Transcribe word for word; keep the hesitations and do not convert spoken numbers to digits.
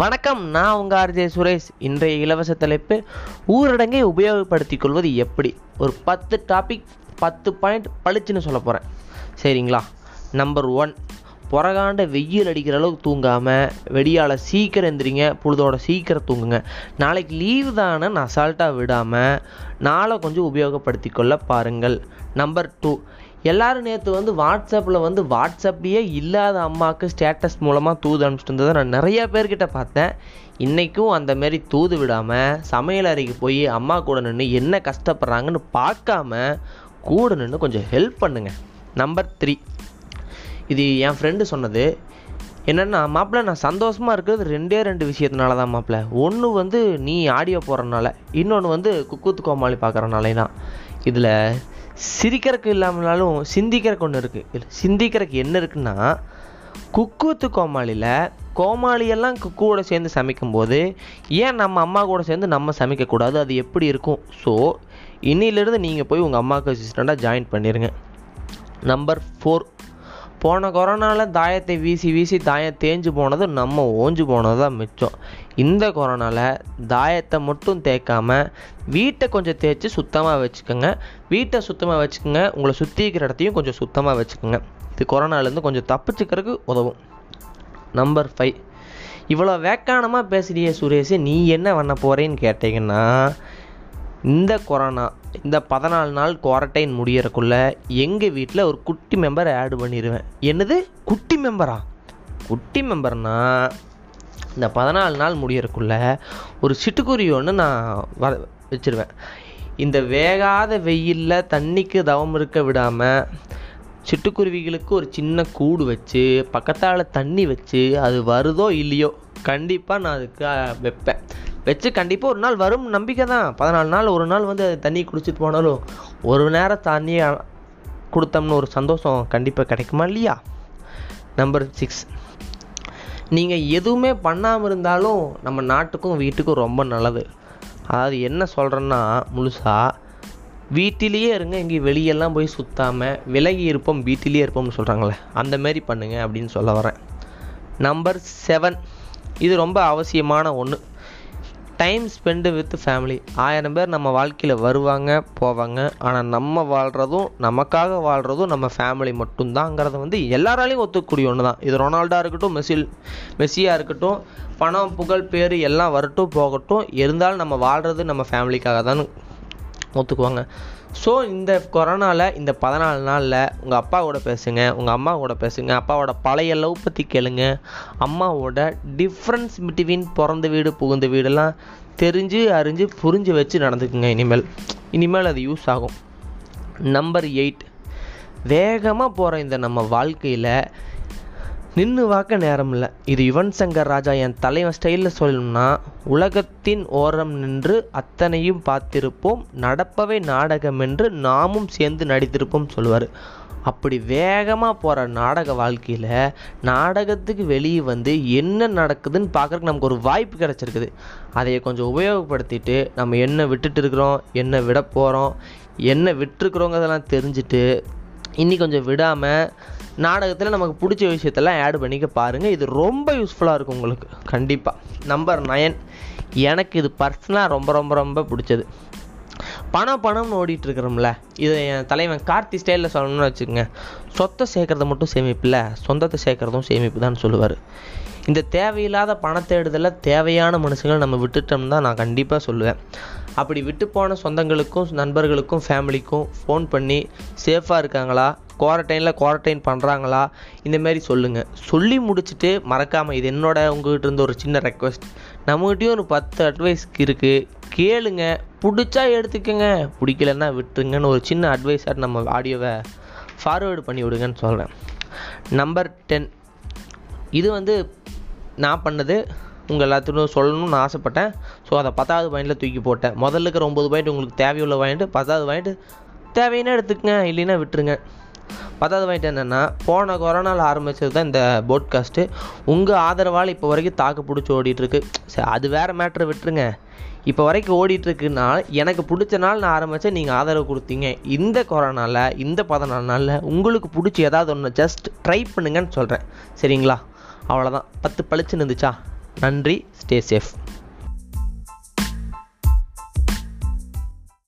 வணக்கம், நான் உங்கள் ஆர்ஜே சுரேஷ். இன்றைய இலவச தலைப்பு ஊரடங்கை உபயோகப்படுத்திக் கொள்வது எப்படி. ஒரு பத்து டாபிக் பத்து பாயிண்ட் பளிச்சுன்னு சொல்ல போகிறேன், சரிங்களா? நம்பர் ஒன், புறகாண்ட வெயில் அடிக்கிற அளவுக்கு தூங்காமல் வெடியால் சீக்கிரம் எந்திரிங்க, பொழுதோட சீக்கிரம் தூங்குங்க. நாளைக்கு லீவு தானே அசால்ட்டாக விடாமல் நாளை கொஞ்சம் உபயோகப்படுத்தி கொள்ள பாருங்கள். நம்பர் டூ, எல்லோரும் நேற்று வந்து வாட்ஸ்அப்பில் வந்து வாட்ஸ்அப்பையே இல்லாத அம்மாவுக்கு ஸ்டேட்டஸ் மூலமாக தூது அனுப்பிச்சிட்டு இருந்ததை நான் நிறையா பேர்கிட்ட பார்த்தேன். இன்றைக்கும் அந்தமாரி தூது விடாமல் சமையல் அறைக்கு போய் அம்மா கூட நின்று என்ன கஷ்டப்படுறாங்கன்னு பார்க்காம கூட நின்று கொஞ்சம் ஹெல்ப் பண்ணுங்கள். நம்பர் த்ரீ, இது என் ஃப்ரெண்டு சொன்னது என்னென்னா, மாப்பிள்ள நான் சந்தோஷமாக இருக்கிறது ரெண்டே ரெண்டு விஷயத்தினால தான் மாப்பிள்ள. ஒன்று வந்து நீ ஆடியோ போடுறனால, இன்னொன்று வந்து குக்கூத்து கோமாளி பார்க்குறனாலே தான். இதில் சிரிக்கிறக்கு இல்லாமனாலும் சிந்திக்கிறக்கு ஒன்று இருக்குது. இல்லை, சிந்திக்கிறக்கு என்ன இருக்குன்னா, குக்கூத்து கோமாளியில் கோமாளியெல்லாம் குக்கூவோட சேர்ந்து சமைக்கும்போது ஏன் நம்ம அம்மா கூட சேர்ந்து நம்ம சமைக்கக்கூடாது, அது எப்படி இருக்கும்? ஸோ இன்னிலேருந்து நீங்கள் போய் உங்கள் அம்மாவுக்கு அசிஸ்டண்ட்டாக ஜாயின் பண்ணிடுங்க. நம்பர் ஃபோர், போன கொரோனாவில் தாயத்தை வீசி வீசி தாயம் தேஞ்சு போனது நம்ம ஓஞ்சு போனது தான் மிச்சம். இந்த கொரோனாவில் தாயத்தை மட்டும் தேய்க்காமல் வீட்டை கொஞ்சம் தேய்ச்சி சுத்தமாக வச்சுக்கோங்க. வீட்டை சுத்தமாக வச்சுக்கோங்க, உங்களை சுற்றி இருக்கிற இடத்தையும் கொஞ்சம் சுத்தமாக வச்சுக்கோங்க. இது கொரோனாலேருந்து கொஞ்சம் தப்பிச்சுக்கிறதுக்கு உதவும். நம்பர் ஃபைவ், இவ்வளோ வேக்கானமாக பேசுகிறிய சுரேஷ் நீ என்ன பண்ண போகிறேன்னு கேட்டிங்கன்னா, இந்த கொரோனா இந்த பதினாலு நாள் குவாரண்டைன் முடியறக்குள்ளே எங்கள் வீட்டில் ஒரு குட்டி மெம்பரை ஆட் பண்ணிடுவேன். என்னது குட்டி மெம்பரா? குட்டி மெம்பர்னா இந்த பதினாலு நாள் முடியறக்குள்ளே ஒரு சிட்டுக்குருவி ஒன்று நான் வ வச்சுருவேன். இந்த வேகாத வெயிலில் தண்ணிக்கு தவம் இருக்க விடாமல் சிட்டுக்குருவிகளுக்கு ஒரு சின்ன கூடு வச்சு பக்கத்தால் தண்ணி வச்சு அது வருதோ இல்லையோ கண்டிப்பாக நான் அதுக்கு வைப்பேன். வச்சு கண்டிப்பாக ஒரு நாள் வரும் நம்பிக்கை தான். பதினாலு நாள் ஒரு நாள் வந்து தண்ணி குடிச்சிட்டு போனாலும் ஒரு நேரம் தண்ணியை கொடுத்தோம்னு ஒரு சந்தோஷம் கண்டிப்பாக கிடைக்குமா இல்லையா? நம்பர் சிக்ஸ், நீங்கள் எதுவுமே பண்ணாமல் இருந்தாலும் நம்ம நாட்டுக்கும் வீட்டுக்கும் ரொம்ப நல்லது. அதாவது என்ன சொல்கிறேன்னா, முழுசாக வீட்டிலேயே இருங்க, இங்கே வெளியெல்லாம் போய் சுற்றாமல் விலகி இருப்போம், வீட்டிலேயே இருப்போம்னு சொல்கிறாங்களே அந்தமாரி பண்ணுங்க அப்படின்னு சொல்ல வரேன். நம்பர் செவன், இது ரொம்ப அவசியமான ஒன்று, டைம் ஸ்பெண்டு வித் ஃபேமிலி. ஆயிரம் பேர் நம்ம வாழ்க்கையில் வருவாங்க போவாங்க, ஆனால் நம்ம வாழ்கிறதும் நமக்காக வாழ்கிறதும் நம்ம ஃபேமிலி மட்டும்தாங்கிறத வந்து எல்லாராலையும் ஒத்துக்கூடிய ஒன்று தான். இது ரொனால்டா இருக்கட்டும், மெஸ்ஸில் மெஸ்ஸியாக இருக்கட்டும், பணம் புகழ் பேர் எல்லாம் வரட்டும் போகட்டும், இருந்தாலும் நம்ம வாழ்கிறது நம்ம ஃபேமிலிக்காக தான் ஒத்துக்குவாங்க. ஸோ இந்த கொரோனாவில் இந்த பதினாலு நாளில் உங்கள் அப்பா கூட பேசுங்க, உங்கள் அம்மா கூட பேசுங்க, அப்பாவோட பழைய லவ் பற்றி கேளுங்க, அம்மாவோட டிஃப்ரென்ஸ் பிட்வீன் பிறந்த வீடு புகுந்த வீடெல்லாம் தெரிஞ்சு அறிஞ்சு புரிஞ்சு வச்சு நடந்துக்குங்க. இனிமேல் இனிமேல் அது யூஸ் ஆகும். நம்பர் எயிட், வேகமாக போகிற இந்த நம்ம வாழ்க்கையில் நின்று வாக்க நேரம் இல்லை. இது யுவன் சங்கர் ராஜா என் தலைவன் ஸ்டைலில் சொல்லணும்னா, உலகத்தின் ஓரம் நின்று அத்தனையும் பார்த்திருப்போம், நடப்பவை நாடகம் என்று நாமும் சேர்ந்து நடித்திருப்போம் சொல்லுவார். அப்படி வேகமாக போகிற நாடக வாழ்க்கையில் நாடகத்துக்கு வெளியே வந்து என்ன நடக்குதுன்னு பார்க்குறக்கு நமக்கு ஒரு வாய்ப்பு கிடச்சிருக்குது. அதையை கொஞ்சம் உபயோகப்படுத்திட்டு நம்ம என்ன விட்டுட்டு இருக்கிறோம், என்ன விட போகிறோம், என்ன விட்டுருக்குறோங்கிறதெல்லாம் தெரிஞ்சுட்டு இன்னி கொஞ்சம் விடாமல் நாடகத்தில் நமக்கு பிடிச்ச விஷயத்தெல்லாம் ஆட் பண்ணிக்க பாருங்கள். இது ரொம்ப யூஸ்ஃபுல்லாக இருக்கும் உங்களுக்கு கண்டிப்பாக. நம்பர் நயன், எனக்கு இது பர்சனலாக ரொம்ப ரொம்ப ரொம்ப பிடிச்சது, பணம் பணம்னு ஓடிட்டுருக்குறோம்ல, இது என் தலைவன் கார்த்தி ஸ்டைலில் சொல்லணும்னு வச்சுக்கோங்க, சொத்தை சேர்க்குறத மட்டும் சேமிப்பில்லை, சொந்தத்தை சேர்க்குறதும் சேமிப்பு தான் சொல்லுவார். இந்த தேவையில்லாத பணத்தை எடுதல தேவையான மனுஷங்களை நம்ம விட்டுட்டோம்னு தான் நான் கண்டிப்பாக சொல்லுவேன். அப்படி விட்டு போன சொந்தங்களுக்கும் நண்பர்களுக்கும் ஃபேமிலிக்கும் ஃபோன் பண்ணி சேஃபாக இருக்காங்களா, குவாரண்டைனில் குவாரண்டைன் பண்ணுறாங்களா, இந்தமாரி சொல்லுங்கள். சொல்லி முடிச்சுட்டு மறக்காமல், இது என்னோட உங்கள்கிட்ட இருந்து ஒரு சின்ன ரெக்வஸ்ட், நம்மகிட்டையும் ஒரு பத்து அட்வைஸ்க்கு இருக்குது, கேளுங்க, பிடிச்சா எடுத்துக்கோங்க, பிடிக்கலன்னா விட்டுருங்கன்னு ஒரு சின்ன அட்வைஸாக நம்ம ஆடியோவை ஃபார்வேர்டு பண்ணி விடுங்கன்னு சொல்கிறேன். நம்பர் டென், இது வந்து நான் பண்ணது, உங்கள் எல்லாத்துக்கும் சொல்லணும்னு ஆசைப்பட்டேன். ஸோ அதை பத்தாவது பாயிண்டில் தூக்கி போட்டேன். முதல்ல இருக்கிற ஒம்பது பாயிண்ட் உங்களுக்கு தேவையுள்ள பாயிண்ட், பத்தாவது பாயிண்ட் தேவையான எடுத்துக்கங்க, இல்லைன்னா விட்டுருங்க. பத்தாவது பாயிண்ட் என்னென்னா, போன கொரோனாவில் ஆரம்பித்தது தான் இந்த போட்காஸ்ட்டு, உங்கள் ஆதரவால் இப்போ வரைக்கும் தாக்கு பிடிச்சி ஓடிட்டுருக்கு. சரி, அது வேறு மேட்ரு விட்டுருங்க. இப்போ வரைக்கும் ஓடிட்டுருக்குன்னா எனக்கு பிடிச்ச நாள் நான் ஆரம்பித்தேன், நீங்கள் ஆதரவு கொடுத்தீங்க. இந்த கொரோனாவில் இந்த பதினாலு நாளில் உங்களுக்கு பிடிச்சி ஏதாவது ஒன்று ஜஸ்ட் ட்ரை பண்ணுங்கன்னு சொல்கிறேன், சரிங்களா? அவ்வளோதான். பத்து பளிச்சுன்னு இருந்துச்சா? நன்றி, ஸ்டே சேஃப்.